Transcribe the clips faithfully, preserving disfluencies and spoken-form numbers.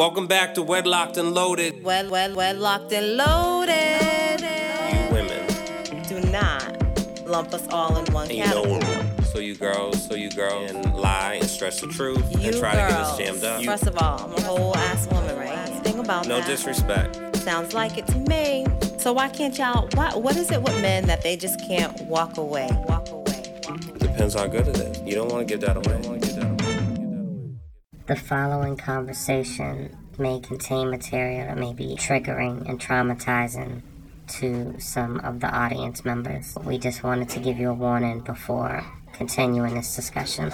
Welcome back to Wedlocked and Loaded. Well, well, Wedlocked and Loaded. You women. Do not lump us all in one category. So you girls, so you girls, and lie and stretch the truth you and try girls. To get us jammed up. First of all, I'm a whole ass woman, right? Think about no that. No disrespect. Sounds like it to me. So why can't y'all? Why, what is it with men that they just can't walk away? Walk away. Walk away. Depends how good it is. You don't want to give that away. The following conversation may contain material that may be triggering and traumatizing to some of the audience members. We just wanted to give you a warning before continuing this discussion.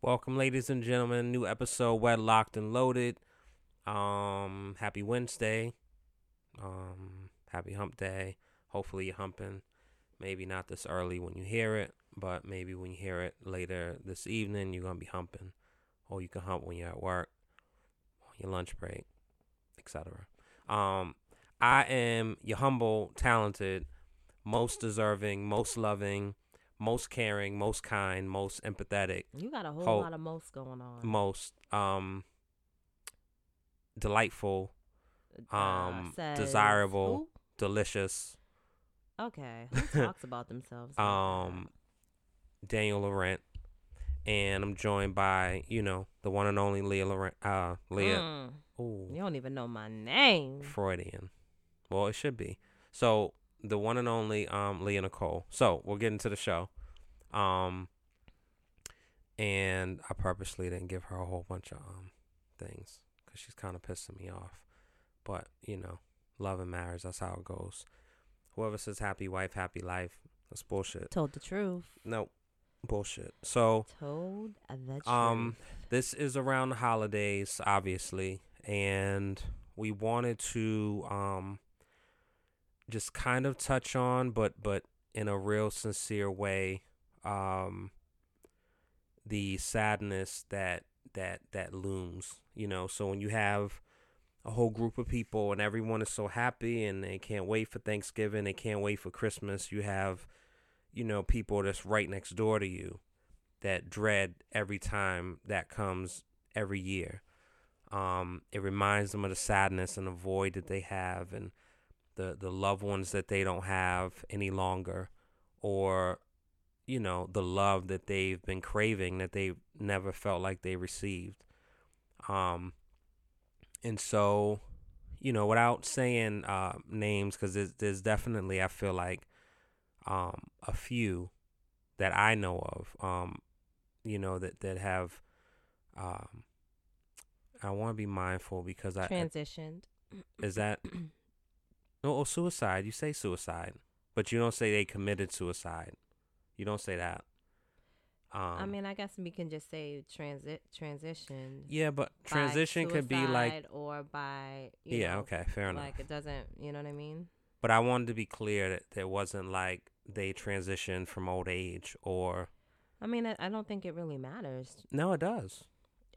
Welcome, ladies and gentlemen. New episode, Wedlocked and Loaded. Um, happy Wednesday. Um, happy hump day. Hopefully you're humping. Maybe not this early when you hear it, but maybe when you hear it later this evening, you're going to be humping. Or you can hump when you're at work, on your lunch break, et cetera. Um, I am your humble, talented, most deserving, most loving, most caring, most kind, most empathetic. You got a whole hope, lot of most going on. Most um, delightful, um, uh, says, desirable, who? Delicious. Okay, who talks about themselves? Like um, Daniel Laurent. And I'm joined by, you know, the one and only Leah Laurent. Uh, Leah. Mm. Ooh. You don't even know my name. Freudian. Well, it should be. So, the one and only um, Leah Nicole. So, we'll get into the show. Um, and I purposely didn't give her a whole bunch of um things because she's kind of pissing me off. But, you know, love and marriage, that's how it goes. Whoever says happy wife, happy life, that's bullshit. Told the truth. Nope. Bullshit. So, told the um, truth. This is around the holidays, obviously, and we wanted to um, just kind of touch on, but but in a real sincere way, um, the sadness that that that looms. You know, so when you have a whole group of people and everyone is so happy and they can't wait for Thanksgiving, they can't wait for Christmas, you have, you know, people that's right next door to you that dread every time that comes every year. Um, it reminds them of the sadness and the void that they have and the, the loved ones that they don't have any longer, or, you know, the love that they've been craving that they never felt like they received. Um, and so, you know, without saying uh, names, because there's, there's definitely, I feel like, Um, a few that I know of, um, you know, that, that have, um, I want to be mindful because I transitioned. I, is that, no, or suicide. You say suicide, but you don't say they committed suicide. You don't say that. Um, I mean, I guess we can just say transit transition. Yeah, but transition could be like, or by, you yeah, know, okay, fair enough. Like it doesn't, you know what I mean? But I wanted to be clear that there wasn't like they transitioned from old age or. I mean, I, I don't think it really matters. No, it does.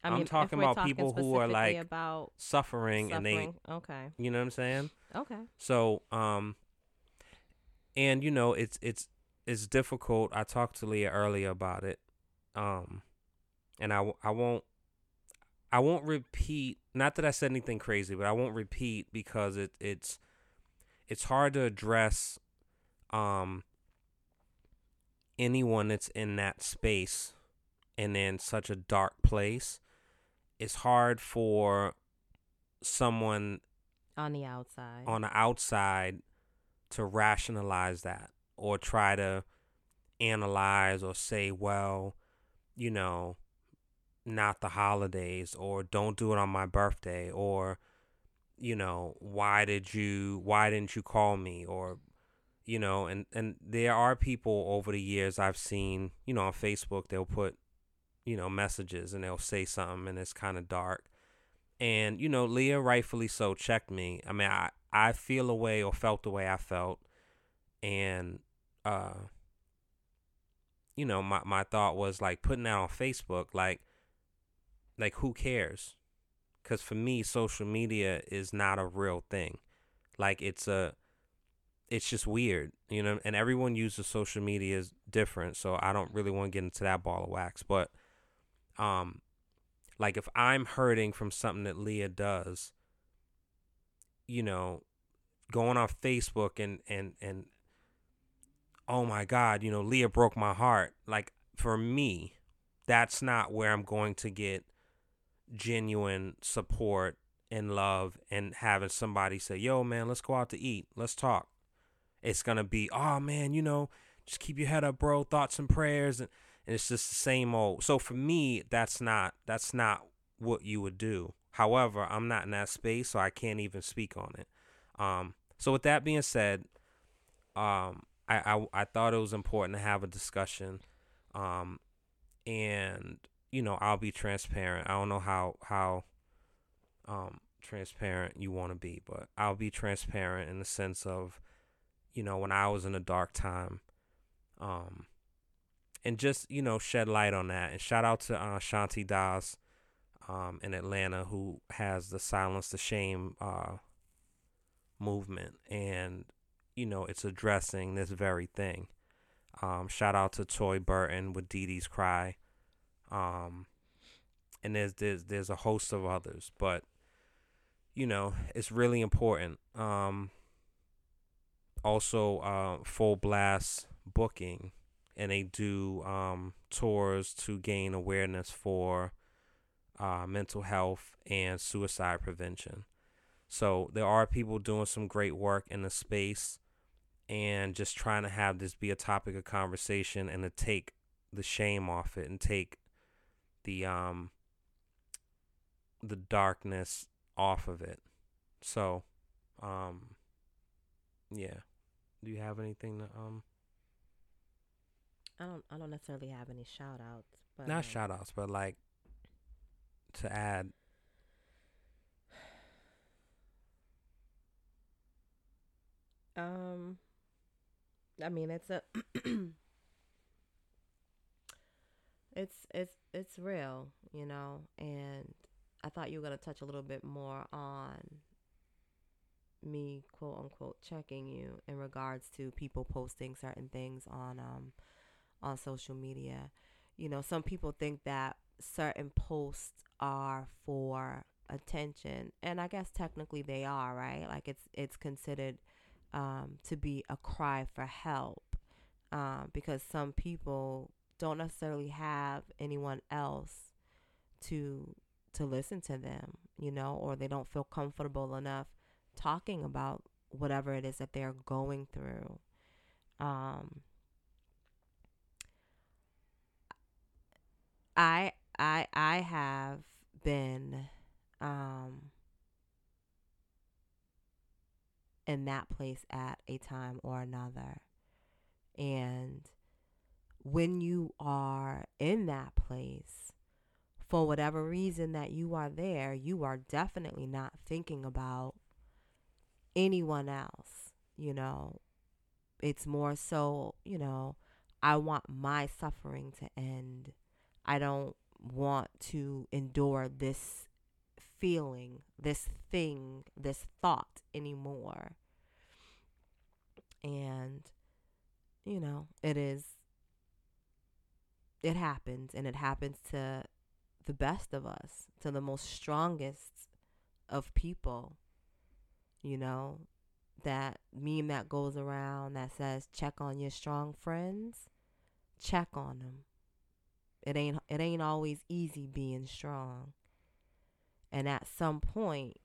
I mean, I'm talking about talking people who are like about suffering, suffering and they. Okay. You know what I'm saying? Okay. So, um, and you know, it's it's it's difficult. I talked to Leah earlier about it, um, and I I won't I won't repeat. Not that I said anything crazy, but I won't repeat because it it's. It's hard to address um, anyone that's in that space and in such a dark place. It's hard for someone on the outside on the outside to rationalize that or try to analyze or say, well, you know, not the holidays, or don't do it on my birthday, or you know, why did you, why didn't you call me? Or, you know, and, and there are people over the years I've seen, you know, on Facebook, they'll put, you know, messages and they'll say something and it's kind of dark. And, you know, Leah, rightfully so, checked me. I mean, I, I feel a way or felt the way I felt. And, uh, you know, my, my thought was like putting that on Facebook, like, like who cares? Because for me, social media is not a real thing. Like, it's a, it's just weird, you know, and everyone uses social media is different. So I don't really want to get into that ball of wax. But um, Like, if I'm hurting from something that Leah does, you know, going off Facebook and, and, and, oh my God, you know, Leah broke my heart. Like, for me, that's not where I'm going to get genuine support and love and having somebody say, yo, man, let's go out to eat. Let's talk. It's going to be, oh, man, you know, just keep your head up, bro. Thoughts and prayers. And, and it's just the same old. So for me, that's not that's not what you would do. However, I'm not in that space, so I can't even speak on it. Um, so with that being said, um, I, I, I thought it was important to have a discussion. Um, and, you know, I'll be transparent. I don't know how how um, transparent you want to be, but I'll be transparent in the sense of, you know, when I was in a dark time, um, and just, you know, shed light on that. And shout out to uh, Shanti Das um, in Atlanta, who has the Silence the Shame uh, movement. And, you know, it's addressing this very thing. Um, shout out to Toy Burton with Dee Dee's Cry. Um, and there's, there's, there's a host of others. But, you know, it's really important. Um, also, uh, Full Blast Booking. And they do um, tours to gain awareness for uh, mental health and suicide prevention. So there are people doing some great work in the space and just trying to have this be a topic of conversation and to take the shame off it and take the um, the darkness off of it. So, um, yeah. Do you have anything to... Um, I don't I don't necessarily have any shout outs, but not um, shout outs, but like to add. Um I mean it's a it's it's it's real, you know, and I thought you were gonna touch a little bit more on me quote unquote checking you in regards to people posting certain things on um on social media. You know, some people think that certain posts are for attention, and I guess technically they are, right? Like it's it's considered um, to be a cry for help um, because some people don't necessarily have anyone else to to listen to them, you know, or they don't feel comfortable enough talking about whatever it is that they're going through. Um I I I have been um, in that place at a time or another. And when you are in that place, for whatever reason that you are there, you are definitely not thinking about anyone else. You know, it's more so, you know, I want my suffering to end. I don't want to endure this feeling, this thing, this thought anymore. And, you know, it is, it happens, and it happens to the best of us, to the most strongest of people. You know, that meme that goes around that says, check on your strong friends, check on them. It ain't it ain't always easy being strong. And at some point,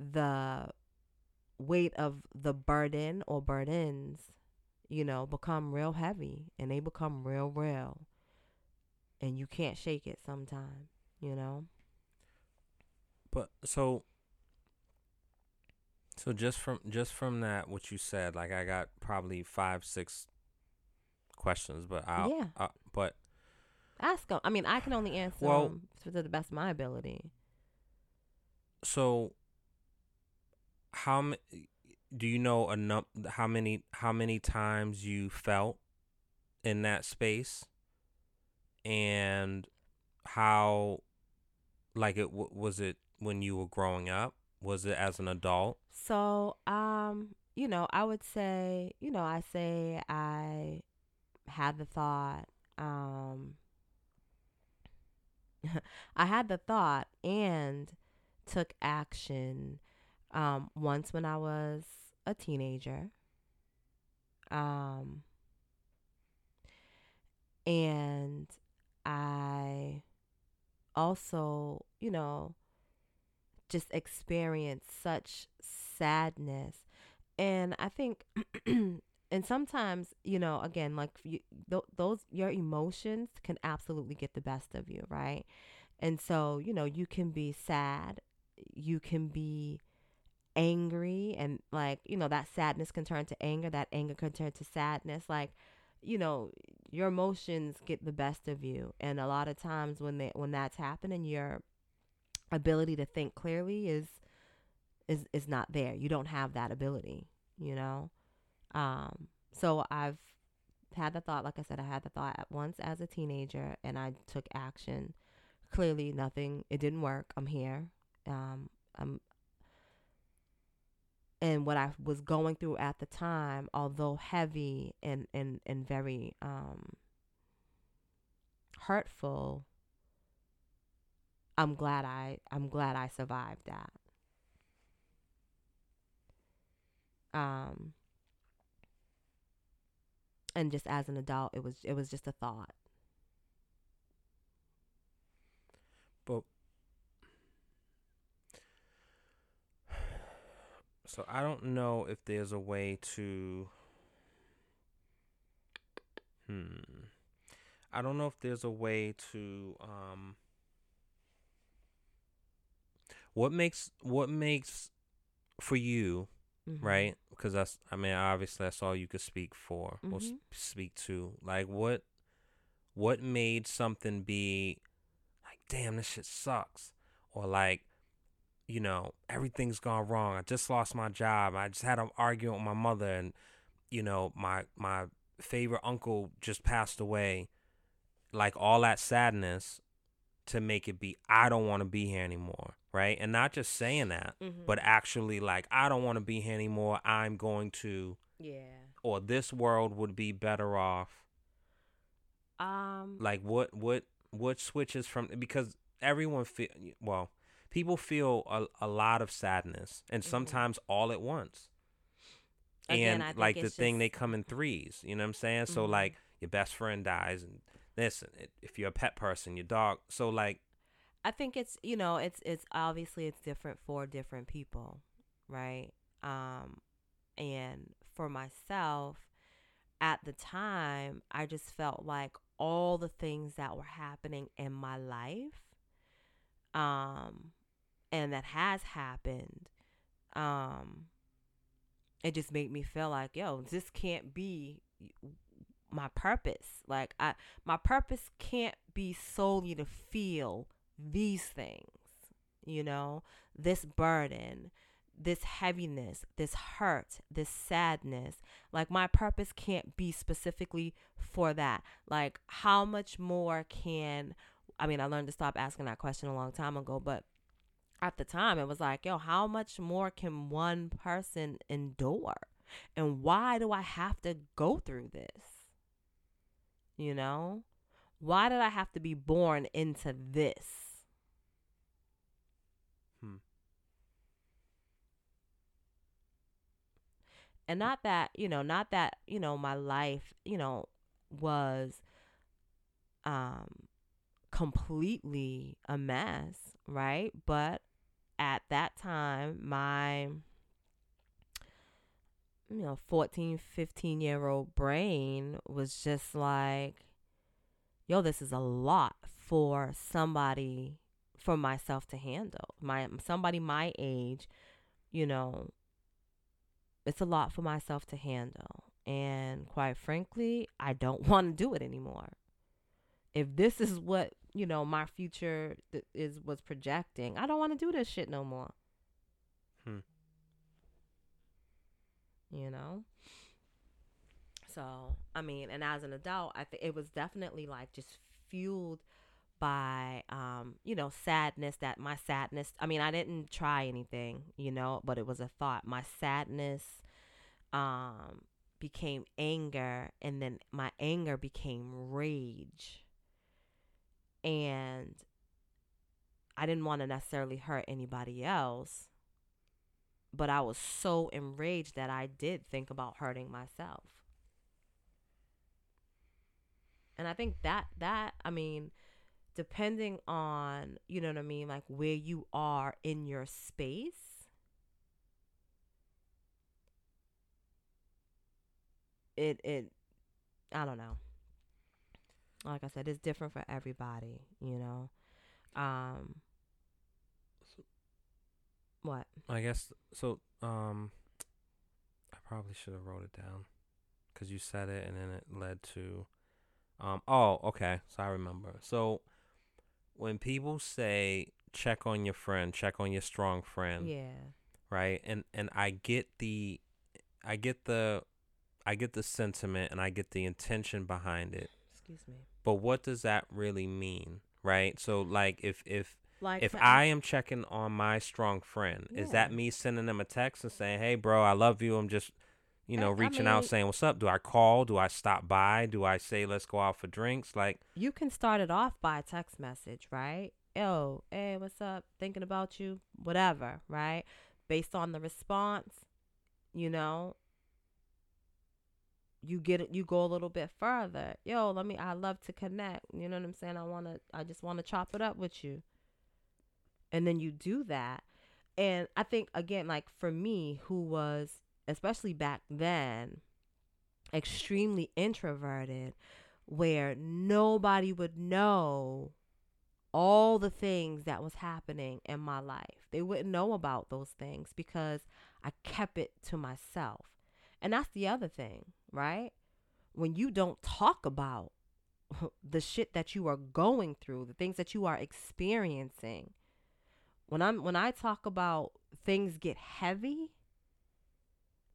the weight of the burden or burdens, you know, become real heavy, and they become real, real. And you can't shake it sometime, you know. But so. So just from just from that, what you said, like I got probably five, six questions, but I'll, yeah. I'll but ask them. I mean, I can only answer well, them to the best of my ability. So, how m- do you know enough? How many? How many times you felt in that space, and how? Like it w- was it when you were growing up? Was it as an adult? So, um, you know, I would say, you know, I say I. had the thought um I had the thought and took action um, once when I was a teenager. Um, and I also, you know, just experienced such sadness. And I think, and sometimes, you know, again, like you, th- those, your emotions can absolutely get the best of you, right? And so, you know, you can be sad, you can be angry, and like, you know, that sadness can turn to anger, that anger can turn to sadness. Like, you know, your emotions get the best of you. And a lot of times when they, when that's happening, your ability to think clearly is, is, is not there. You don't have that ability, you know? Um, so I've had the thought, like I said, I had the thought at once as a teenager, and I took action. Clearly nothing, it didn't work. I'm here. Um, I'm, and what I was going through at the time, although heavy and, and, and very, um, hurtful, I'm glad I, I'm glad I survived that. Um, and just as an adult, it was, it was just a thought. But so I don't know if there's a way to, hmm, I don't know if there's a way to, um, what makes, what makes for you, mm-hmm. right? Because that's, I mean, obviously that's all you could speak for mm-hmm. or sp- speak to. Like what, what made something be like, damn, this shit sucks. Or like, you know, everything's gone wrong. I just lost my job. I just had an argument with my mother, and, you know, my my favorite uncle just passed away. Like all that sadness to make it be, I don't want to be here anymore, right? And not just saying that, mm-hmm. but actually like, I don't want to be here anymore. I'm going to, yeah. Or this world would be better off. Um. Like what what what switches from, because everyone feel well. People feel a, a lot of sadness, and sometimes mm-hmm. all at once. Again, and like the just... thing, they come in threes, you know what I'm saying? Mm-hmm. So like your best friend dies, and this, if you're a pet person, your dog. So like, I think it's, you know, it's, it's obviously it's different for different people. Right. Um, and for myself at the time, I just felt like all the things that were happening in my life, um, and that has happened, um, it just made me feel like, yo, this can't be my purpose. Like I, my purpose can't be solely to feel these things, you know, this burden, this heaviness, this hurt, this sadness. Like my purpose can't be specifically for that. Like how much more can, I mean, I learned to stop asking that question a long time ago, but at the time it was like, yo, how much more can one person endure? And why do I have to go through this? You know, why did I have to be born into this? Hmm. And not that, you know, not that, you know, my life, you know, was, um, completely a mess, right? But at that time, my, you know, fourteen, fifteen year old brain was just like, yo, this is a lot for somebody, for myself to handle. My, somebody my age, you know, it's a lot for myself to handle. And quite frankly, I don't want to do it anymore. If this is what, you know, my future th- is was projecting, I don't want to do this shit no more. Hmm. You know? So, I mean, and as an adult, I th- it was definitely like just fueled by, um, you know, sadness, that my sadness, I mean, I didn't try anything, you know, but it was a thought. My sadness um, became anger, and then my anger became rage. And I didn't want to necessarily hurt anybody else, but I was so enraged that I did think about hurting myself. And I think that, that, I mean, depending on, you know what I mean, like where you are in your space, it, it, I don't know. Like I said, it's different for everybody, you know? Um, what? I guess, so, um, I probably should have wrote it down because you said it and then it led to, um, oh, okay. So I remember. So when people say, check on your friend, check on your strong friend. Yeah. Right. And, and I get the, I get the, I get the sentiment and I get the intention behind it. Excuse me. But what does that really mean? Right. So like if if like, if I am checking on my strong friend, yeah. Is that me sending them a text and saying, hey, bro, I love you. I'm just, you know, I, reaching I mean, out saying, what's up? Do I call? Do I stop by? Do I say, let's go out for drinks? Like you can start it off by a text message. Right. Yo, hey, what's up? Thinking about you. Whatever. Right. Based on the response, you know. You get you go a little bit further. Yo, let me. I love to connect. You know what I'm saying? I wanna. I just wanna chop it up with you. And then you do that, and I think again, like for me, who was especially back then, extremely introverted, where nobody would know all the things that was happening in my life. They wouldn't know about those things because I kept it to myself. And that's the other thing. Right? When you don't talk about the shit that you are going through, the things that you are experiencing. When I'm when I talk about things get heavy,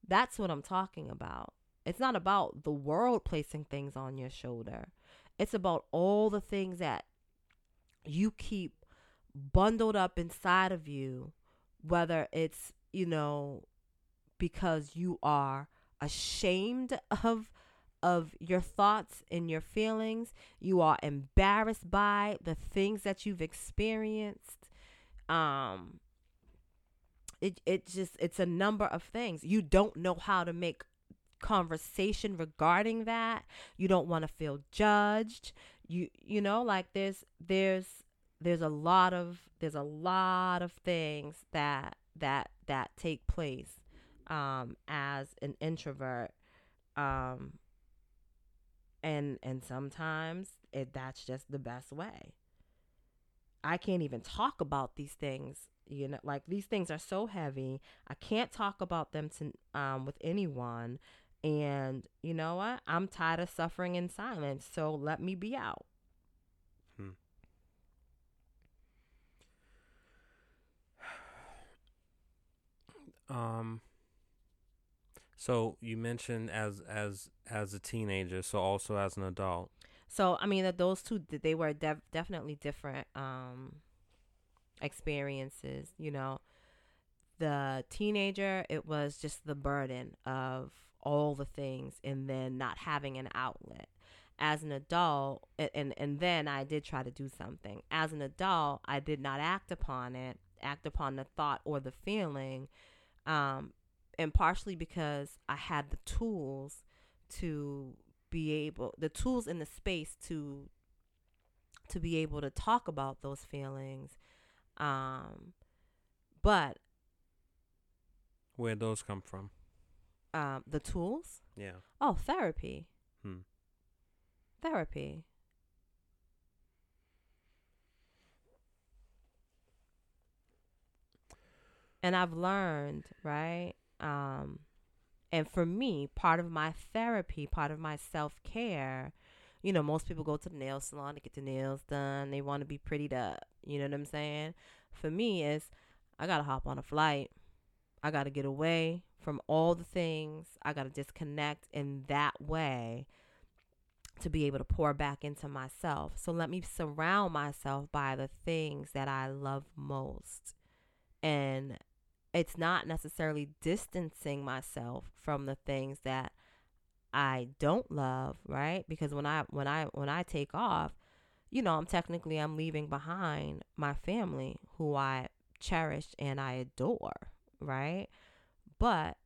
that's what I'm talking about. It's not about the world placing things on your shoulder. It's about all the things that you keep bundled up inside of you, whether it's, you know, because you are ashamed of of your thoughts and your feelings. You are embarrassed by the things that you've experienced. Um, it it just it's a number of things. You don't know how to make conversation regarding that. You don't want to feel judged. You you know, like there's there's there's a lot of there's a lot of things that that that take place. Um, as an introvert, um, and and sometimes it that's just the best way. I can't even talk about these things, you know, like these things are so heavy. I can't talk about them to um with anyone, and you know what? I'm tired of suffering in silence, so let me be out. Hmm. Um. So you mentioned as as as a teenager, so also as an adult. So I mean that those two, they were def- definitely different um, experiences. You know, the teenager, it was just the burden of all the things, and then not having an outlet. As an adult, and and, and then I did try to do something. As an adult, I did not act upon it, act upon the thought or the feeling. Um, And partially because I had the tools to be able, the tools in the space to, to be able to talk about those feelings. Um, but. Where'd those come from? Um, the tools? Yeah. Oh, therapy. Hmm. Therapy. And I've learned, right? Um, and for me, part of my therapy, part of my self-care, you know, most people go to the nail salon to get their nails done. They want to be prettied up. You know what I'm saying? For me, is I got to hop on a flight. I got to get away from all the things. I got to disconnect in that way to be able to pour back into myself. So let me surround myself by the things that I love most. And it's not necessarily distancing myself from the things that I don't love, right? Because when I when I when I take off, you know, I'm technically I'm leaving behind my family who I cherish and I adore, right? But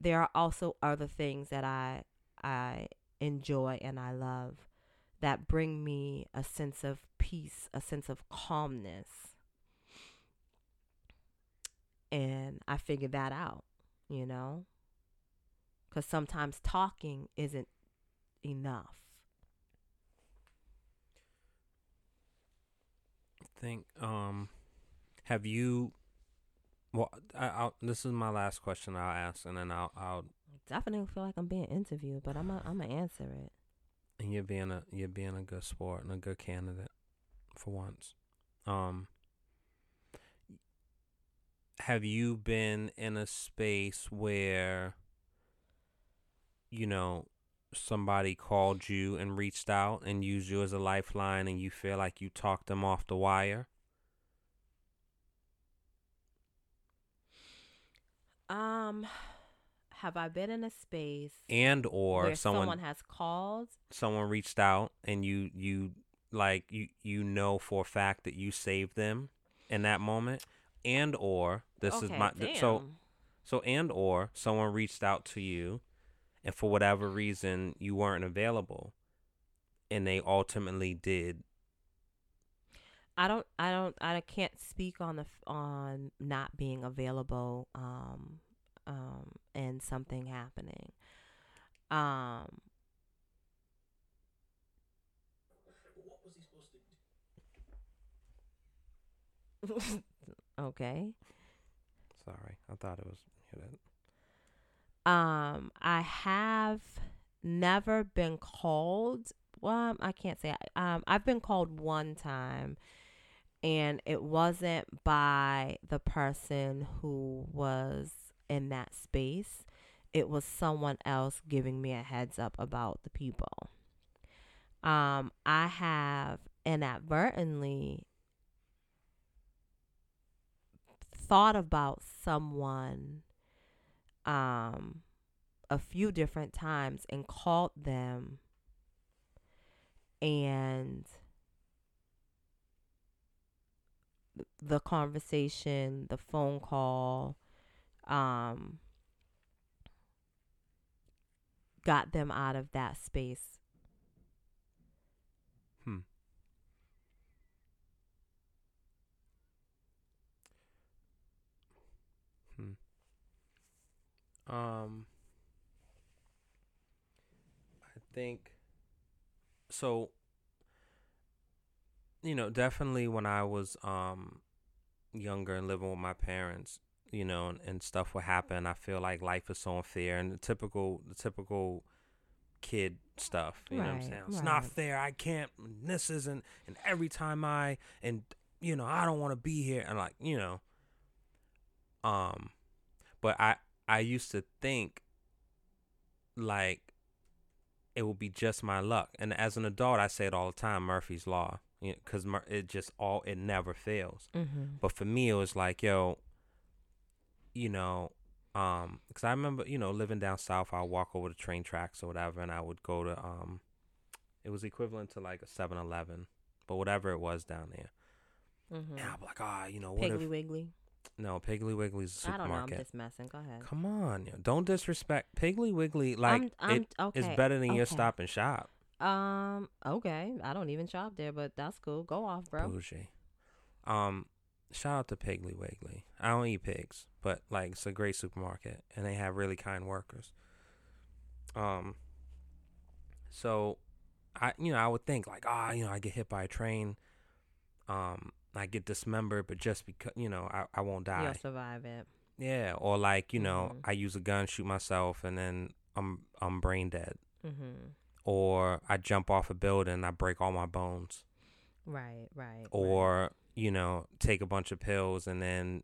there are also other things that I I enjoy and I love that bring me a sense of peace, a sense of calmness. And I figured that out, you know, because sometimes talking isn't enough. I think, um, have you, well, I, I'll, this is my last question I'll ask, and then I'll, I'll definitely feel like I'm being interviewed, but I'm a, I'm gonna answer it. And you're being a, you're being a good sport and a good candidate for once. Um, have you been in a space where, you know, somebody called you and reached out and used you as a lifeline and you feel like you talked them off the wire? Um, have I been in a space and or where someone, someone has called, someone reached out and you, you like, you, you know, for a fact that you saved them in that moment and, or this okay, is my, damn. so, so, and, or someone reached out to you and for whatever reason you weren't available and they ultimately did. I don't, I don't, I can't speak on the, on not being available, um, um, and something happening. Um, what was he supposed to do? Okay. Sorry. I thought it was, you know. Um, I have never been called. Well, I can't say, um, I've been called one time. And it wasn't by the person who was in that space. It was someone else giving me a heads up about the people. Um, I have inadvertently thought about someone um, a few different times and called them. And the conversation, the phone call, um, got them out of that space. Hmm. Hmm. Um, I think so. You know, definitely when I was um, younger and living with my parents, you know, and, and stuff would happen. I feel like life is so unfair, and the typical, the typical kid stuff. You right, know what I'm saying? It's right. not fair. I can't. This isn't. And every time I and you know, I don't want to be here. And like you know, um, but I I used to think like it would be just my luck. And as an adult, I say it all the time: Murphy's Law. Because it just all, it never fails. Mm-hmm. But for me, it was like, yo, you know, because um, I remember, you know, living down south, I would walk over the train tracks or whatever, and I would go to, um, it was equivalent to like a seven eleven, but whatever it was down there. Mm-hmm. And I'd be like, ah, oh, you know, what Piggly if... Wiggly? No, Piggly Wiggly's a supermarket. I don't know, I'm just messing, go ahead. Come on, yo. Don't disrespect Piggly Wiggly, like, I'm, I'm, it, okay. it's better than okay. your Stop and Shop. Um, okay. I don't even shop there, but that's cool. Go off, bro. Bougie. Um, shout out to Piggly Wiggly. I don't eat pigs, but like it's a great supermarket and they have really kind workers. Um, so I, you know, I would think like, ah, oh, you know, I get hit by a train. Um, I get dismembered, but just because, you know, I, I won't die. You'll survive it. Yeah. Or like, you know, mm-hmm. I use a gun, shoot myself, and then I'm, I'm brain dead. Mm-hmm. Or I jump off a building and I break all my bones. Right, right. Or, right. you know, take a bunch of pills and then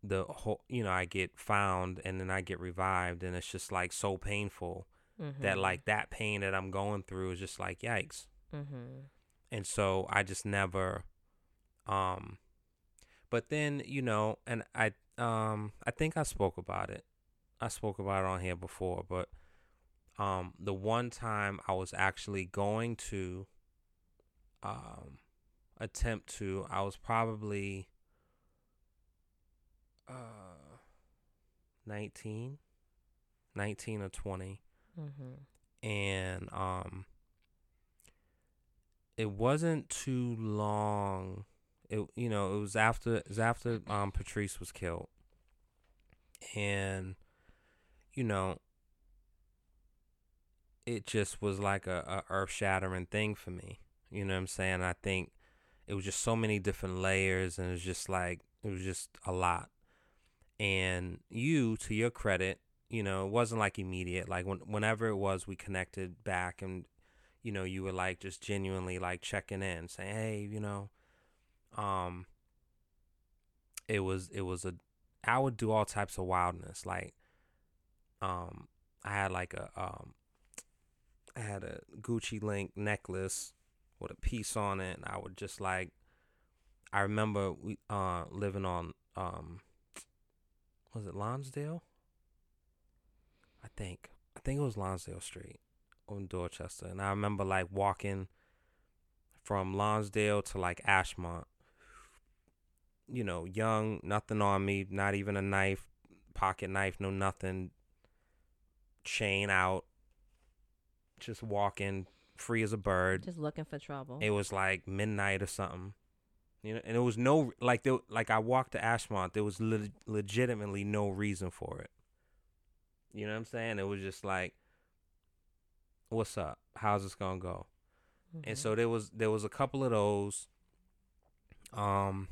the whole, you know, I get found and then I get revived. And it's just like so painful mm-hmm. that like that pain that I'm going through is just like, yikes. Mm-hmm. And so I just never, um, but then, you know, and I, um, I think I spoke about it. I spoke about it on here before, but um, the one time I was actually going to um, attempt to, I was probably uh, nineteen, nineteen or twenty. Mm-hmm. And um, it wasn't too long. It, you know, it was after, it was after um, Patrice was killed. And, you know, it just was like a, a earth-shattering thing for me. You know what I'm saying? I think it was just so many different layers, and it was just like, it was just a lot. And you, to your credit, you know, it wasn't like immediate. Like when, whenever it was, we connected back, and, you know, you were like just genuinely like checking in, saying, hey, you know, um, it was, it was a, I would do all types of wildness. Like, um, I had like a, um, I had a Gucci link necklace with a piece on it. And I would just like, I remember we, uh, living on, um, was it Lonsdale? I think, I think it was Lonsdale Street on Dorchester. And I remember like walking from Lonsdale to like Ashmont, you know, young, nothing on me, not even a knife, pocket knife, no nothing, chain out, just walking free as a bird. Just looking for trouble. It was like midnight or something, you know, and it was no, like, there, like I walked to Ashmont, there was le- legitimately no reason for it. You know what I'm saying? It was just like, what's up? How's this gonna go? Mm-hmm. And so there was, there was a couple of those, um,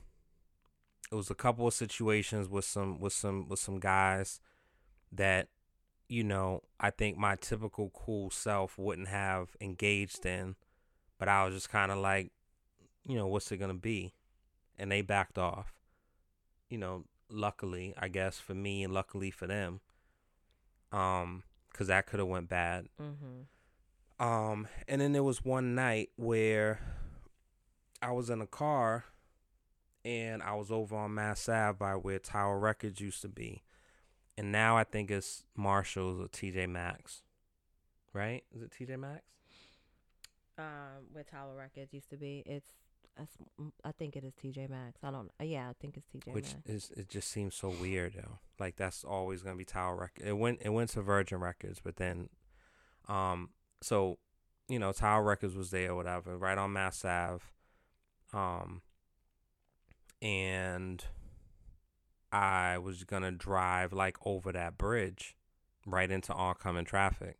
it was a couple of situations with some with some with some guys that, you know, I think my typical cool self wouldn't have engaged in, but I was just kind of like, you know, what's it gonna be? And they backed off. You know, luckily, I guess for me, and luckily for them, um, because that could have went bad. Mm-hmm. Um, and then there was one night where I was in a car. And I was over on Mass Ave by where Tower Records used to be. And now I think it's Marshall's or T J Maxx. Right? Is it T J Maxx? Um, where Tower Records used to be. It's, I think it is T J Maxx. I don't, yeah, I think it's T J Maxx. Which is, it just seems so weird, though. Like, that's always going to be Tower Records. It went, it went to Virgin Records, but then, um, so, you know, Tower Records was there or whatever, right on Mass Ave. Um... And I was going to drive, like, over that bridge right into oncoming traffic.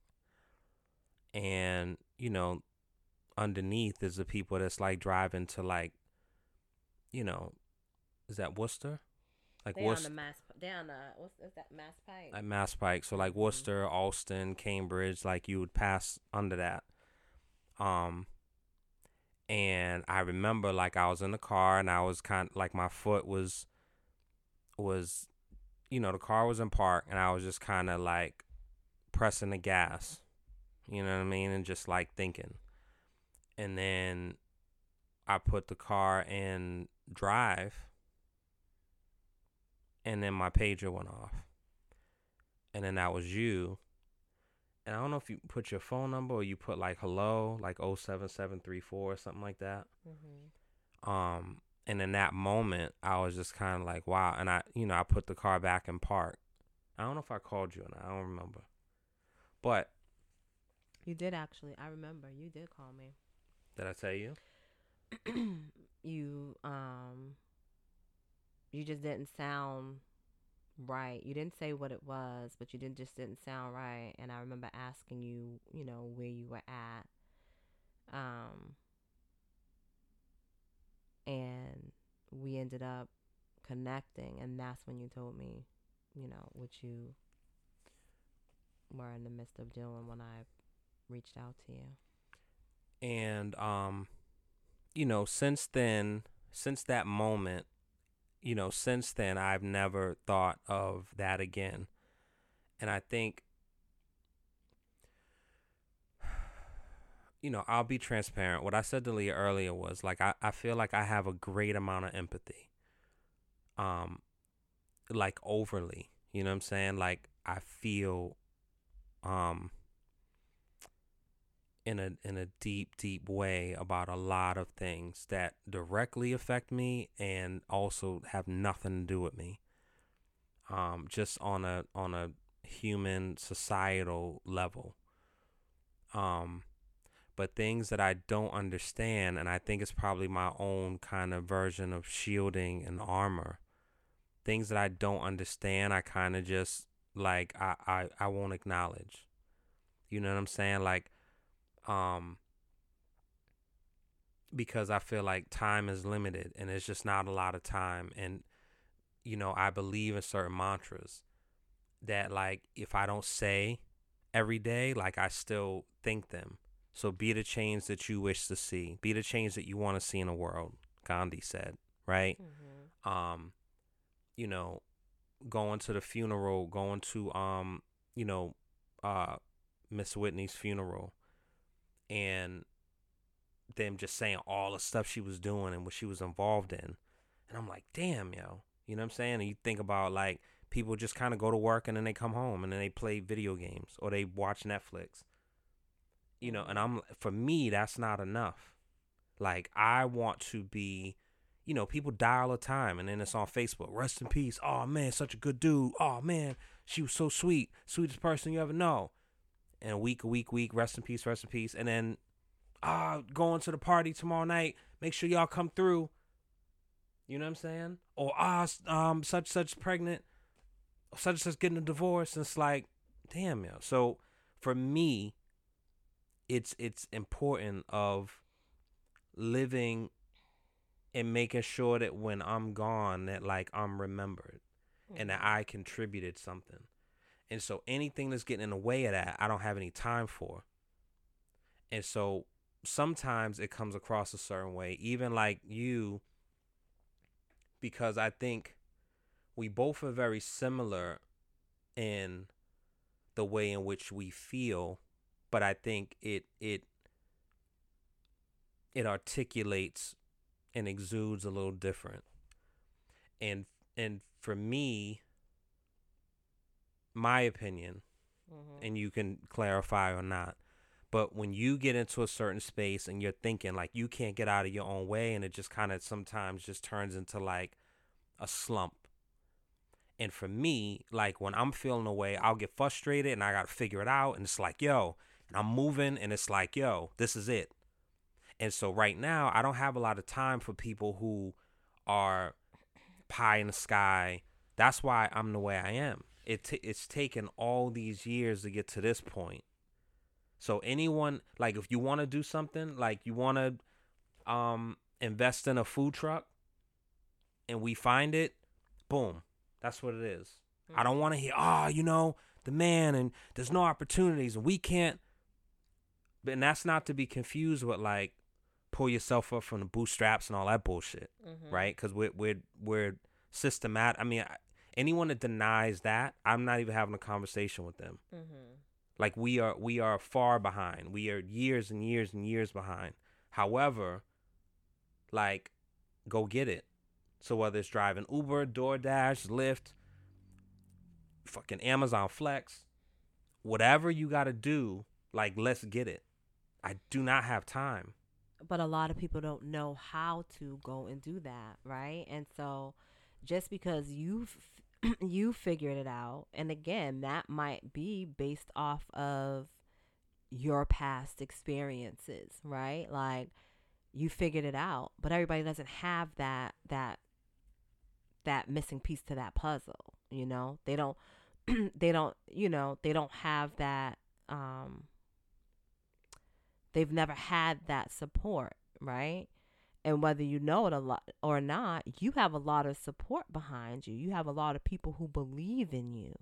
And, you know, underneath is the people that's, like, driving to, like, you know, is that Worcester? Like, Worcester. Down the, what's that, Mass Pike? Like, Mass Pike. So, like, Worcester, mm-hmm. Alston, Cambridge, like, you would pass under that. Um... And I remember, like, I was in the car, and I was kind of, like, my foot was, was, you know, the car was in park, and I was just kind of, like, pressing the gas, you know what I mean, and just, like, thinking. And then I put the car in drive, and then my pager went off. And then that was you. And I don't know if you put your phone number or you put, like, hello, like, oh seven seven three four or something like that. Mm-hmm. Um, and in that moment, I was just kind of like, wow. And I, you know, I put the car back in park. I don't know if I called you or not. I don't remember. But. You did, actually. I remember. You did call me. Did I tell you? you, um, you just didn't sound right. You didn't say what it was, but you didn't just didn't sound right. And I remember asking you, you know, where you were at. Um, and we ended up connecting, and that's when you told me, you know, what you were in the midst of doing when I reached out to you. And, um, you know, since then, since that moment, you know, since then, I've never thought of that again. And I think, you know, I'll be transparent. What I said to Leah earlier was, like, I, I feel like I have a great amount of empathy. Um, like, overly. You know what I'm saying? Like, I feel, um, in a in a deep, deep way about a lot of things that directly affect me and also have nothing to do with me. Um, just on a on a human societal level. Um, but things that I don't understand, and I think it's probably my own kind of version of shielding and armor. Things that I don't understand, I kind of just like I, I I won't acknowledge. You know what I'm saying? Like, um, because I feel like time is limited, and it's just not a lot of time. And you know, I believe in certain mantras that, like, if I don't say every day, like, I still think them. So be the change that you wish to see. Be the change that you want to see in the world, Gandhi said, right? Mm-hmm. Um, you know, going to the funeral, going to, um, you know, uh, Miss Whitney's funeral, and them just saying all the stuff she was doing and what she was involved in. And I'm like, damn, yo. You know what I'm saying? And you think about, like, people just kind of go to work and then they come home and then they play video games or they watch Netflix. You know, and I'm, for me, that's not enough. Like, I want to be, you know, people die all the time and then it's on Facebook. Rest in peace. Oh, man, such a good dude. Oh, man, she was so sweet. Sweetest person you ever know. And week, week, week, rest in peace, rest in peace. And then, ah, going to the party tomorrow night. Make sure y'all come through. You know what I'm saying? Or, ah, um, such, such pregnant, such, such getting a divorce. And it's like, damn, yo. So for me, it's, it's important of living and making sure that when I'm gone, that, like, I'm remembered mm-hmm. and that I contributed something. And so anything that's getting in the way of that, I don't have any time for. And so sometimes it comes across a certain way, even like you, because I think we both are very similar in the way in which we feel, but I think it it it articulates and exudes a little different. And and for me, my opinion, mm-hmm. and you can clarify or not, but when you get into a certain space and you're thinking, like, you can't get out of your own way, and it just kind of sometimes just turns into, like, a slump. And for me, like, when I'm feeling away, I'll get frustrated and I got to figure it out. And it's like, yo, and I'm moving and it's like, yo, this is it. And so right now, I don't have a lot of time for people who are pie in the sky. That's why I'm the way I am. It t- it's taken all these years to get to this point. So anyone, like, if you want to do something, like, you want to um, invest in a food truck and we find it, boom, that's what it is. Mm-hmm. I don't want to hear, oh, you know, the man and there's no opportunities and we can't. And that's not to be confused with, like, pull yourself up from the bootstraps and all that bullshit, mm-hmm. right? Because we're, we're, we're systematic. I mean, anyone that denies that, I'm not even having a conversation with them. Mm-hmm. Like, we are we are far behind. We are years and years and years behind. However, like, go get it. So whether it's driving Uber, DoorDash, Lyft, fucking Amazon Flex, whatever you got to do, like, let's get it. I do not have time. But a lot of people don't know how to go and do that, right? And so just because you've you figured it out. And again, that might be based off of your past experiences, right? Like, you figured it out, but everybody doesn't have that, that, that missing piece to that puzzle. You know, they don't, they don't, you know, they don't have that. Um, they've never had that support, right? And whether you know it a lot or not, you have a lot of support behind you. You have a lot of people who believe in you,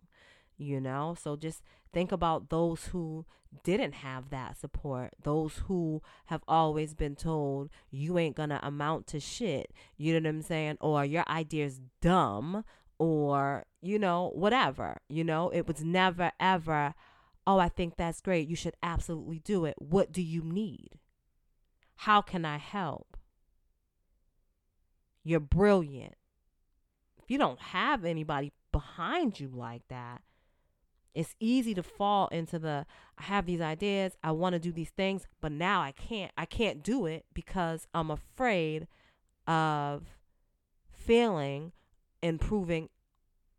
you know? So just think about those who didn't have that support, those who have always been told you ain't going to amount to shit, you know what I'm saying? Or your idea's dumb or, you know, whatever, you know? It was never, ever, oh, I think that's great. You should absolutely do it. What do you need? How can I help? You're brilliant. If you don't have anybody behind you like that, It's easy to fall into the, I have these ideas, I want to do these things, but now I can't, I can't do it because I'm afraid of failing and proving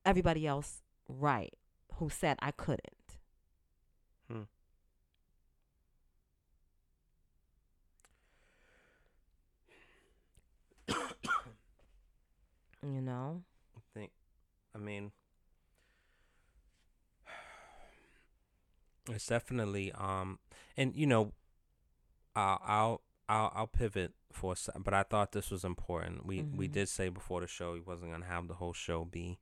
everybody else right who said I couldn't. Hmm. You know? I think, I mean, it's definitely, um, and you know, I'll, I'll, I'll, I'll pivot for a second, but I thought this was important. We, mm-hmm. we did say before the show, we wasn't going to have the whole show be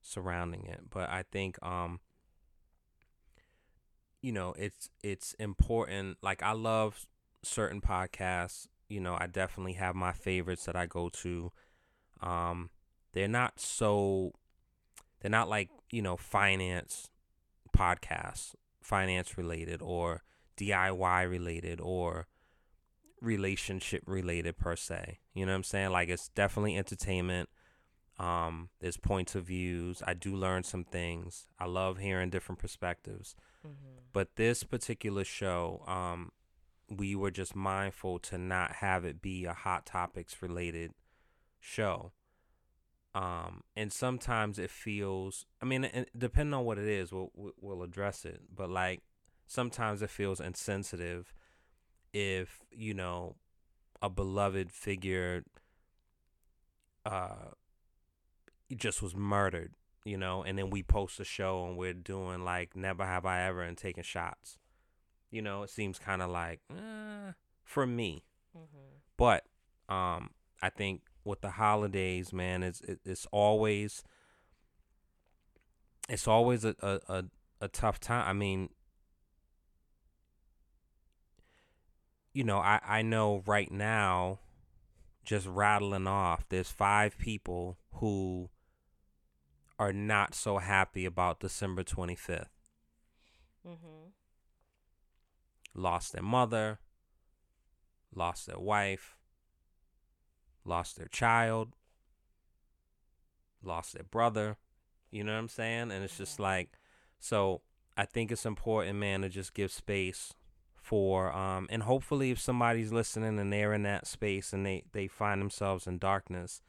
surrounding it, but I think, um, you know, it's, it's important. Like, I love certain podcasts, you know, I definitely have my favorites that I go to. Um, they're not so, they're not like, you know, finance podcasts, finance related or D I Y related or relationship related per se. You know what I'm saying? Like, it's definitely entertainment. Um, there's points of views. I do learn some things. I love hearing different perspectives, mm-hmm. but this particular show, um, we were just mindful to not have it be a hot topics related show. Um, and sometimes it feels, I mean, it, depending on what it is, we'll, we'll address it. But like, sometimes it feels insensitive if, you know, a beloved figure, uh, just was murdered, you know, and then we post a show and we're doing like, never have I ever and taking shots, you know, it seems kind of like, eh, for me, mm-hmm. but, um, I think, with the holidays, man, it's it, it's always it's always a, a, a tough time. I mean, you know, I, I know right now, just rattling off, there's five people who are not so happy about December twenty-fifth. Mm-hmm. Lost their mother, lost their wife, lost their child, lost their brother, you know what I'm saying? And it's just like, so I think it's important, man, to just give space for, um, and hopefully if somebody's listening and they're in that space and they, they find themselves in darkness,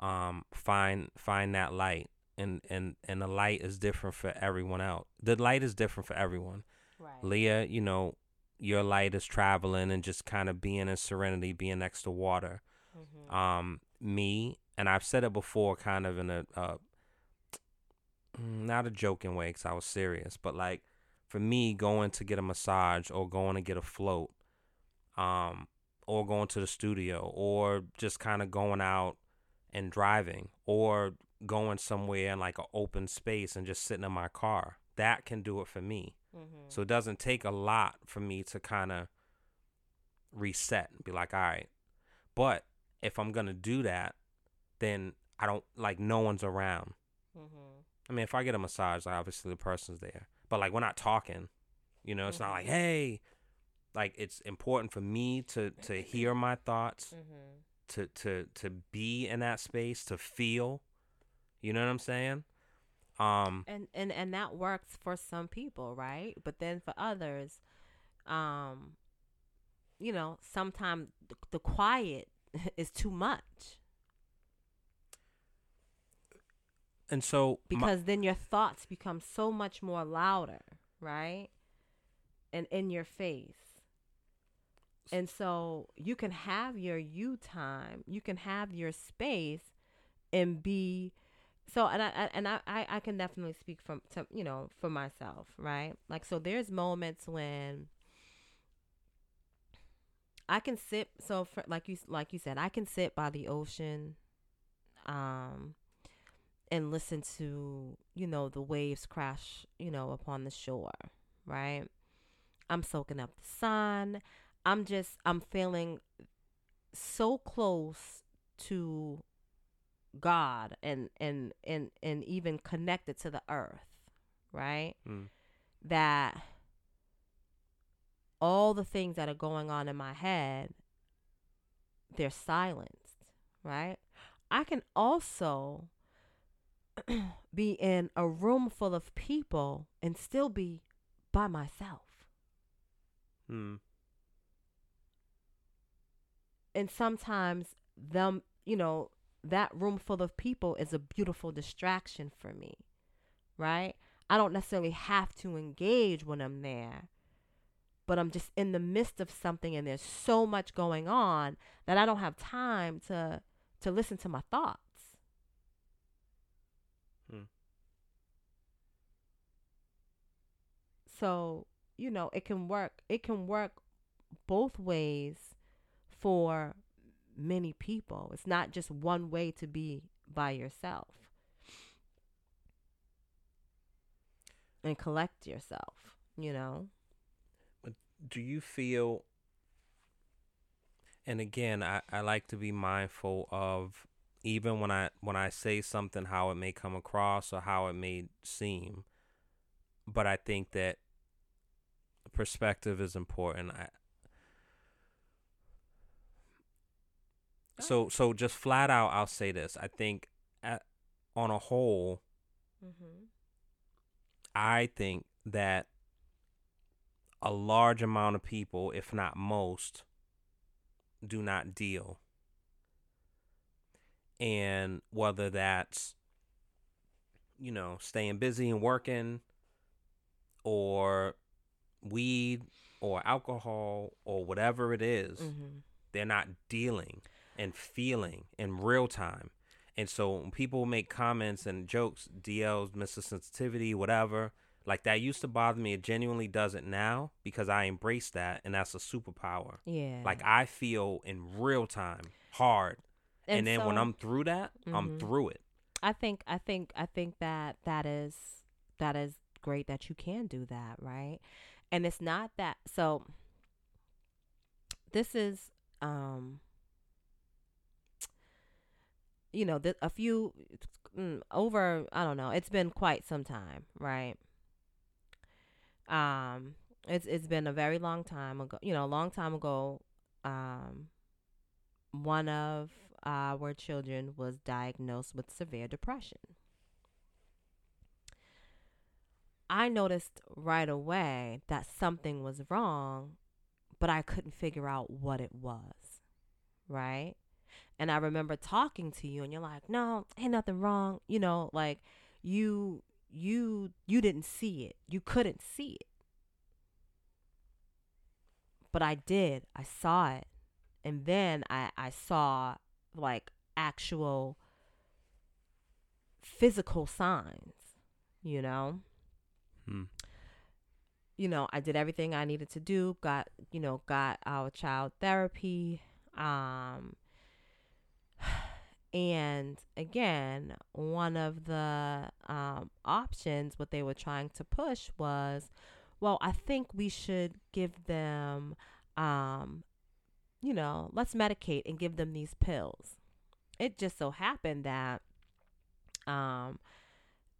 um, find, find that light. And, and, and the light is different for everyone else. The light is different for everyone. Right. Leah, you know, your light is traveling and just kind of being in serenity, being next to water. Mm-hmm. Um, me, and I've said it before, kind of in a, uh, not a joking way, because I was serious, but like, for me, going to get a massage or going to get a float, um, or going to the studio or just kind of going out and driving or going somewhere in like an open space and just sitting in my car, that can do it for me. Mm-hmm. So it doesn't take a lot for me to kind of reset and be like, all right, but if I'm going to do that, then I don't, like, no one's around. Mm-hmm. I mean, if I get a massage, like, obviously the person's there. But, like, we're not talking. You know, it's mm-hmm. not like, hey. Like, it's important for me to, to hear my thoughts, mm-hmm. to, to to be in that space, to feel. You know what I'm saying? Um, and, and, and that works for some people, right? But then for others, um, you know, sometimes the, the quiet is too much. And so because my, then your thoughts become so much more louder, right? And in your face. And so you can have your you time, you can have your space and be so and I and I, I, I can definitely speak from to, you know, for myself, right? Like, so there's moments when I can sit, so for, like you like you said, I can sit by the ocean um, and listen to, you know, the waves crash, you know, upon the shore, right? I'm soaking up the sun. I'm just, I'm feeling so close to God and, and, and, and even connected to the earth, right? Mm. That all the things that are going on in my head, they're silenced, right? I can also be in a room full of people and still be by myself. Hmm. And sometimes them, you know, that room full of people is a beautiful distraction for me, right? I don't necessarily have to engage when I'm there, but I'm just in the midst of something and there's so much going on that I don't have time to to listen to my thoughts. Hmm. So, you know, it can work. It can work both ways for many people. It's not just one way to be by yourself and collect yourself, you know. But do you feel, and again, I, I like to be mindful of even when I when I say something, how it may come across or how it may seem. But I think that perspective is important. I, So so just flat out, I'll say this. I think at, on a whole, mm-hmm. I think that a large amount of people, if not most, do not deal. And whether that's, you know, staying busy and working, or weed or alcohol or whatever it is, mm-hmm. they're not dealing and feeling in real time. And so when people make comments and jokes, D Ls, Mister Sensitivity, whatever, like that used to bother me. It genuinely doesn't now because I embrace that, and that's a superpower. Yeah. Like I feel in real time hard. And, and then so, when I'm through that, mm-hmm. I'm through it. I think I think I think that that is that is great that you can do that, right? And it's not that so this is um you know, th- a few mm, over, I don't know, it's been quite some time, right? Um, it's it's been a very long time ago, you know, a long time ago. Um, one of our children was diagnosed with severe depression. I noticed right away that something was wrong, but I couldn't figure out what it was, right? And I remember talking to you and you're like, no, ain't nothing wrong. You know, like you, you, you didn't see it. You couldn't see it. But I did. I saw it. And then I, I saw like actual physical signs, you know, hmm. you know, I did everything I needed to do. Got, you know, got our child therapy. Um, And again, one of the um, options, what they were trying to push was, well, I think we should give them, um, you know, let's medicate and give them these pills. It just so happened that um,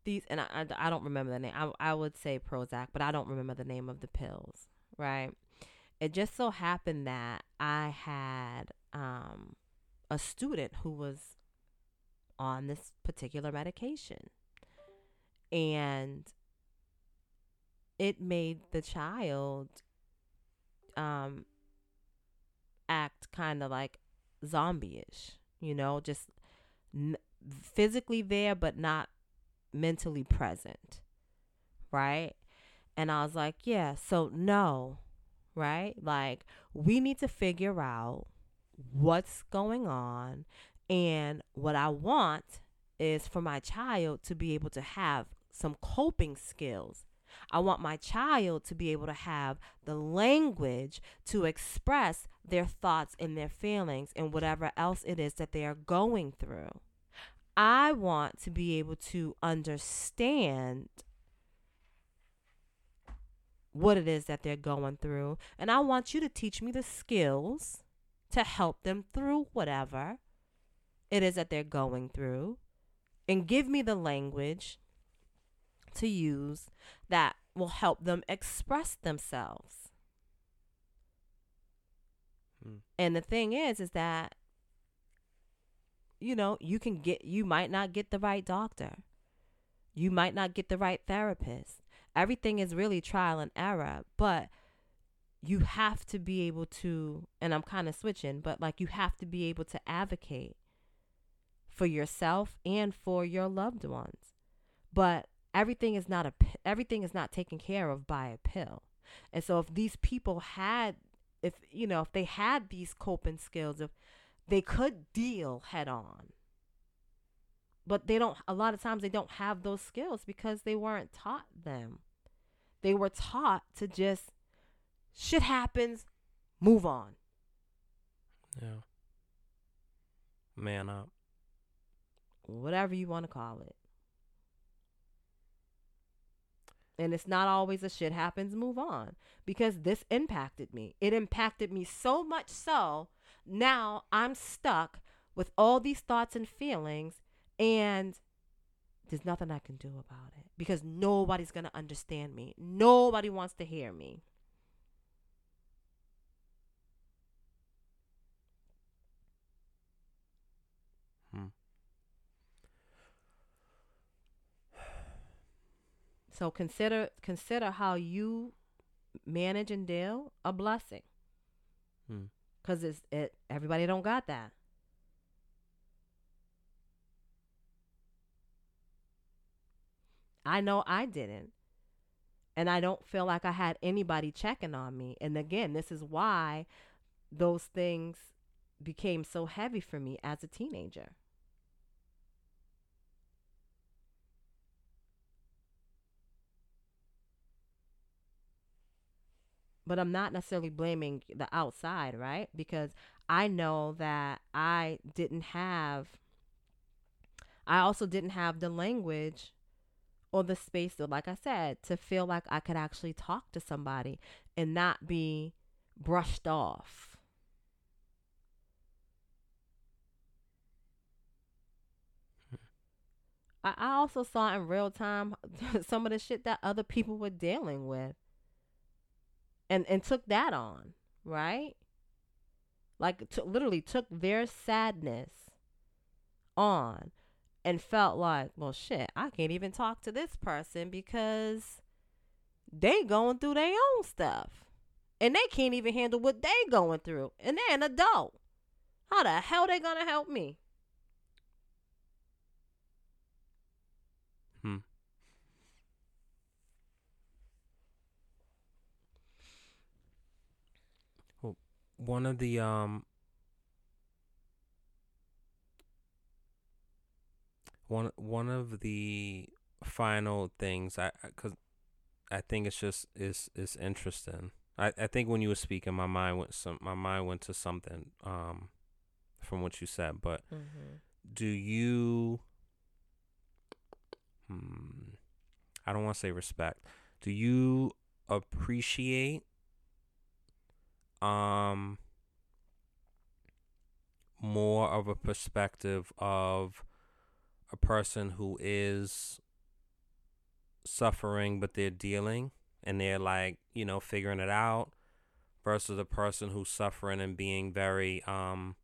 these, and I, I don't remember the name. I, I would say Prozac, but I don't remember the name of the pills, right? It just so happened that I had um, a student who was on this particular medication, and it made the child um, act kind of like zombie-ish, you know, just n- physically there, but not mentally present. Right. And I was like, yeah, so no. Right. Like we need to figure out what's going on. And what I want is for my child to be able to have some coping skills. I want my child to be able to have the language to express their thoughts and their feelings and whatever else it is that they are going through. I want to be able to understand what it is that they're going through. And I want you to teach me the skills to help them through whatever it is that they're going through, and give me the language to use that will help them express themselves. Hmm. And the thing is, is that, you know, you can get, you might not get the right doctor. You might not get the right therapist. Everything is really trial and error, but you have to be able to, and I'm kind of switching, but like you have to be able to advocate for yourself and for your loved ones. But everything is not a, everything is not taken care of by a pill. And so if these people had, if, you know, if they had these coping skills, if they could deal head on, but they don't, a lot of times they don't have those skills because they weren't taught them. They were taught to just, shit happens, move on. Yeah. Man up. Whatever you want to call it. And it's not always a shit happens, move on. Because this impacted me. It impacted me so much so, now I'm stuck with all these thoughts and feelings, and there's nothing I can do about it. Because nobody's going to understand me. Nobody wants to hear me. Hmm. So consider consider how you manage and deal a blessing, because hmm. it's it everybody don't got that. I know I didn't, and I don't feel like I had anybody checking on me. And again, this is why those things became so heavy for me as a teenager. But I'm not necessarily blaming the outside, right? Because I know that I didn't have, I also didn't have the language or the space, to, like I said, to feel like I could actually talk to somebody and not be brushed off. I, I also saw in real time some of the shit that other people were dealing with. And and took that on, right? Like t- literally took their sadness on and felt like, well, shit, I can't even talk to this person because they going through their own stuff. And they can't even handle what they going through. And they're an adult. How the hell they gonna help me? Hmm. One of the um one one of the final things I, I cause I think it's just is is interesting. I, I think when you were speaking, my mind went some my mind went to something um from what you said. But mm-hmm. do you? Hmm, I don't want to say respect. Do you appreciate? Um, more of a perspective of a person who is suffering, but they're dealing and they're like, you know, figuring it out, versus a person who's suffering and being very um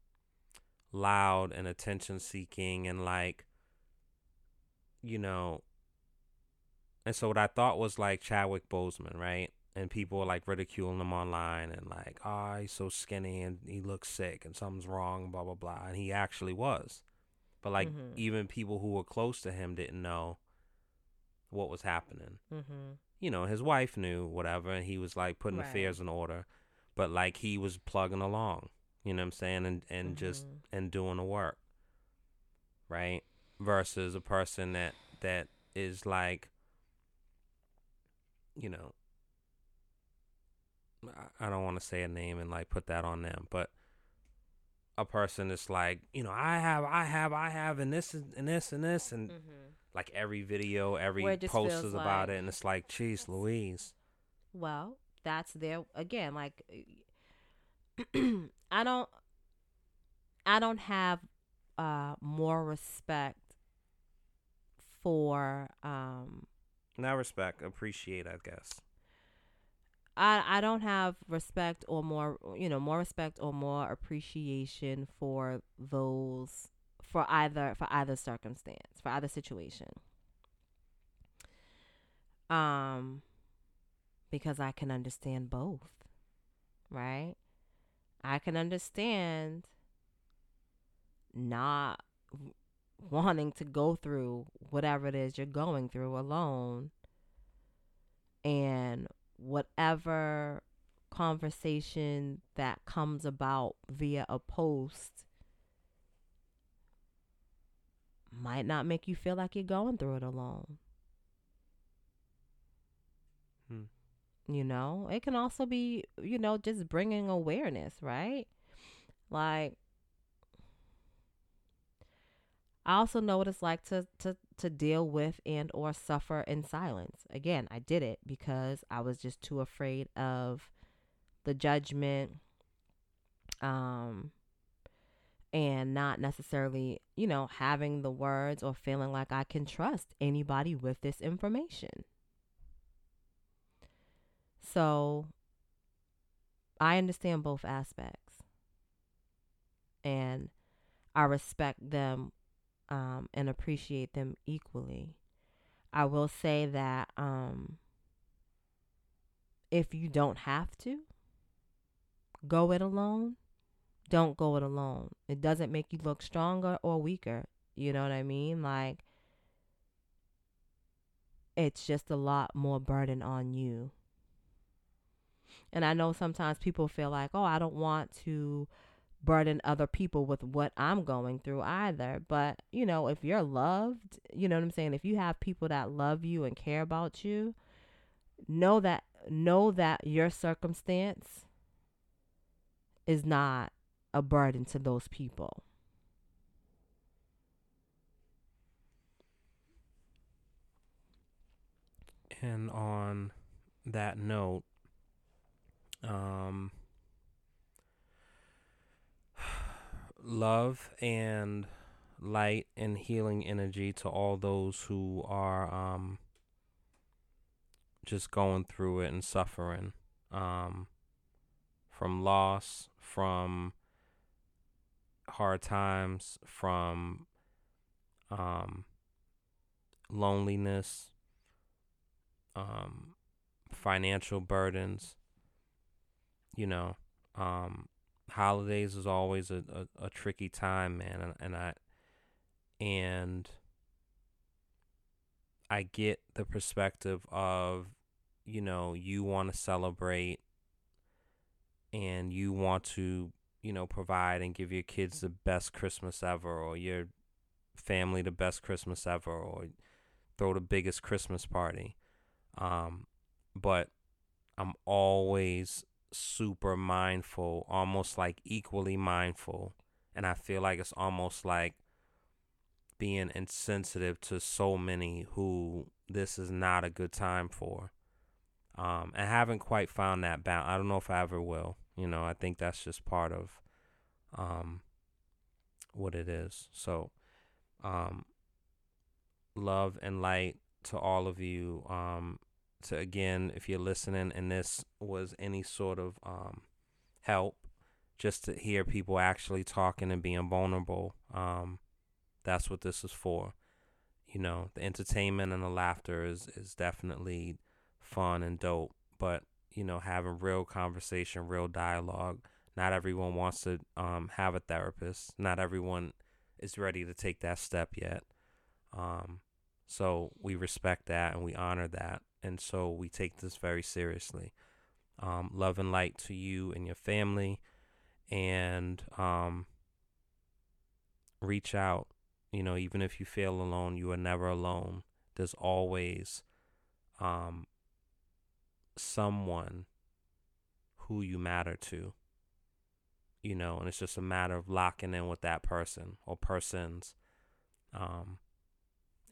loud and attention seeking and like, you know. And so what I thought was like Chadwick Boseman, right? And people are, like, ridiculing him online and, like, ah, oh, he's so skinny and he looks sick and something's wrong, blah, blah, blah. And he actually was. But, like, mm-hmm. even people who were close to him didn't know what was happening. Mm-hmm. You know, his wife knew, whatever, and he was, like, putting right. affairs in order. But, like, he was plugging along, you know what I'm saying, and, and mm-hmm. just and doing the work, right? Versus a person that that is, like, you know, I don't want to say a name and like put that on them, but a person that's like, you know, I have, I have, I have, and this is, and this and this, and mm-hmm. like every video, every post is about like, it, and it's like, geez, Louise. Well, that's their again. Like, I don't, I don't have uh, more respect for. Um, Not respect, appreciate, I guess. I, I don't have respect or more, you know, more respect or more appreciation for those, for either, for either circumstance, for either situation. Um, because I can understand both, right? I can understand not wanting to go through whatever it is you're going through alone, and whatever conversation that comes about via a post might not make you feel like you're going through it alone. Hmm. You know, it can also be, you know, just bringing awareness, right? Like, I also know what it's like to, to, to deal with and or suffer in silence. Again, I did it because I was just too afraid of the judgment, um, and not necessarily, you know, having the words or feeling like I can trust anybody with this information. So I understand both aspects, and I respect them Um, and appreciate them equally. I will say that um, if you don't have to go it alone, don't go it alone. It doesn't make you look stronger or weaker. You know what I mean? Like, it's just a lot more burden on you. And I know sometimes people feel like, oh, I don't want to burden other people with what I'm going through either. But, you know, if you're loved, you know what I'm saying? If you have people that love you and care about you, know that, know that your circumstance is not a burden to those people. And on that note, um, love and light and healing energy to all those who are um, just going through it and suffering um, from loss, from hard times, from um, loneliness, um, financial burdens, you know, um, holidays is always a, a, a tricky time, man, and, and I and I get the perspective of, you know, you want to celebrate and you want to, you know, provide and give your kids the best Christmas ever, or your family the best Christmas ever, or throw the biggest Christmas party. Um, but I'm always super mindful, almost like equally mindful, and I feel like it's almost like being insensitive to so many who this is not a good time for. Um, I haven't quite found that balance. I don't know if I ever will. You know, I think that's just part of um, what it is. So, um, love and light to all of you. Um, To again, if you're listening and this was any sort of um, help, just to hear people actually talking and being vulnerable, um, that's what this is for. You know, the entertainment and the laughter is, is definitely fun and dope, but, you know, having real conversation, real dialogue. Not everyone wants to um, have a therapist. Not everyone is ready to take that step yet. Um, so we respect that and we honor that. And so we take this very seriously. Um, love and light to you and your family. And um, reach out. You know, even if you feel alone, you are never alone. There's always um, someone who you matter to. You know, and it's just a matter of locking in with that person or persons. Um,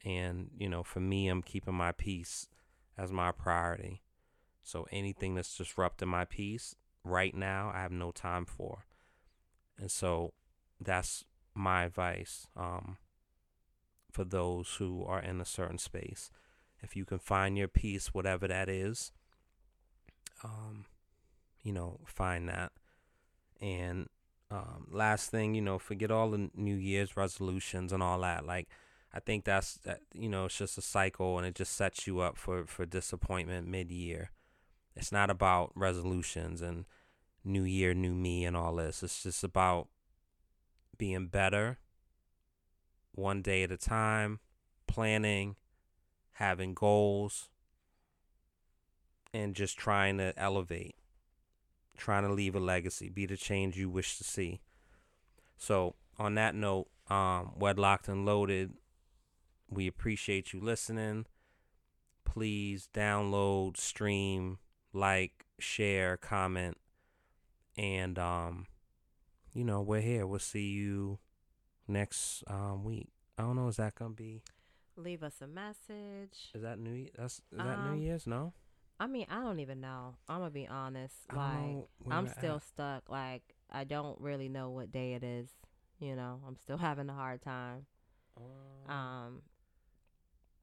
and, you know, for me, I'm keeping my peace as my priority. So anything that's disrupting my peace right now, I have no time for. And so that's my advice um, for those who are in a certain space. If you can find your peace, whatever that is, um, you know, find that. And um, last thing, you know, forget all the New Year's resolutions and all that. Like, I think that's, you know, it's just a cycle, and it just sets you up for, for disappointment mid-year. It's not about resolutions and new year, new me and all this. It's just about being better one day at a time, planning, having goals, and just trying to elevate, trying to leave a legacy, be the change you wish to see. So on that note, um, Wedlocked and Loaded, we appreciate you listening. Please download, stream, like, share, comment, and, um, you know, we're here. We'll see you next um, week. I don't know, is that going to be? Leave us a message. Is that New Year? That's, is um, that New Year's? No? I mean, I don't even know. I'm going to be honest. Like, I'm still at. stuck. Like, I don't really know what day it is. You know, I'm still having a hard time. Um, um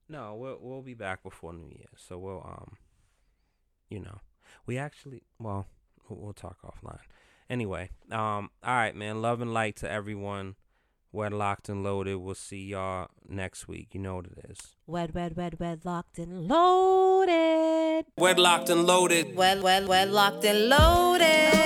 No, we'll, we'll be back before New Year. So we'll, um, you know, we actually, well, we'll talk offline. Anyway, um, all right, man. Love and light to everyone. Wed, locked, and loaded. We'll see y'all next week. You know what it is. Wed, wed, wed, wed, locked, and loaded. Wed, locked, and loaded. Wed, wed, wed, locked, and loaded.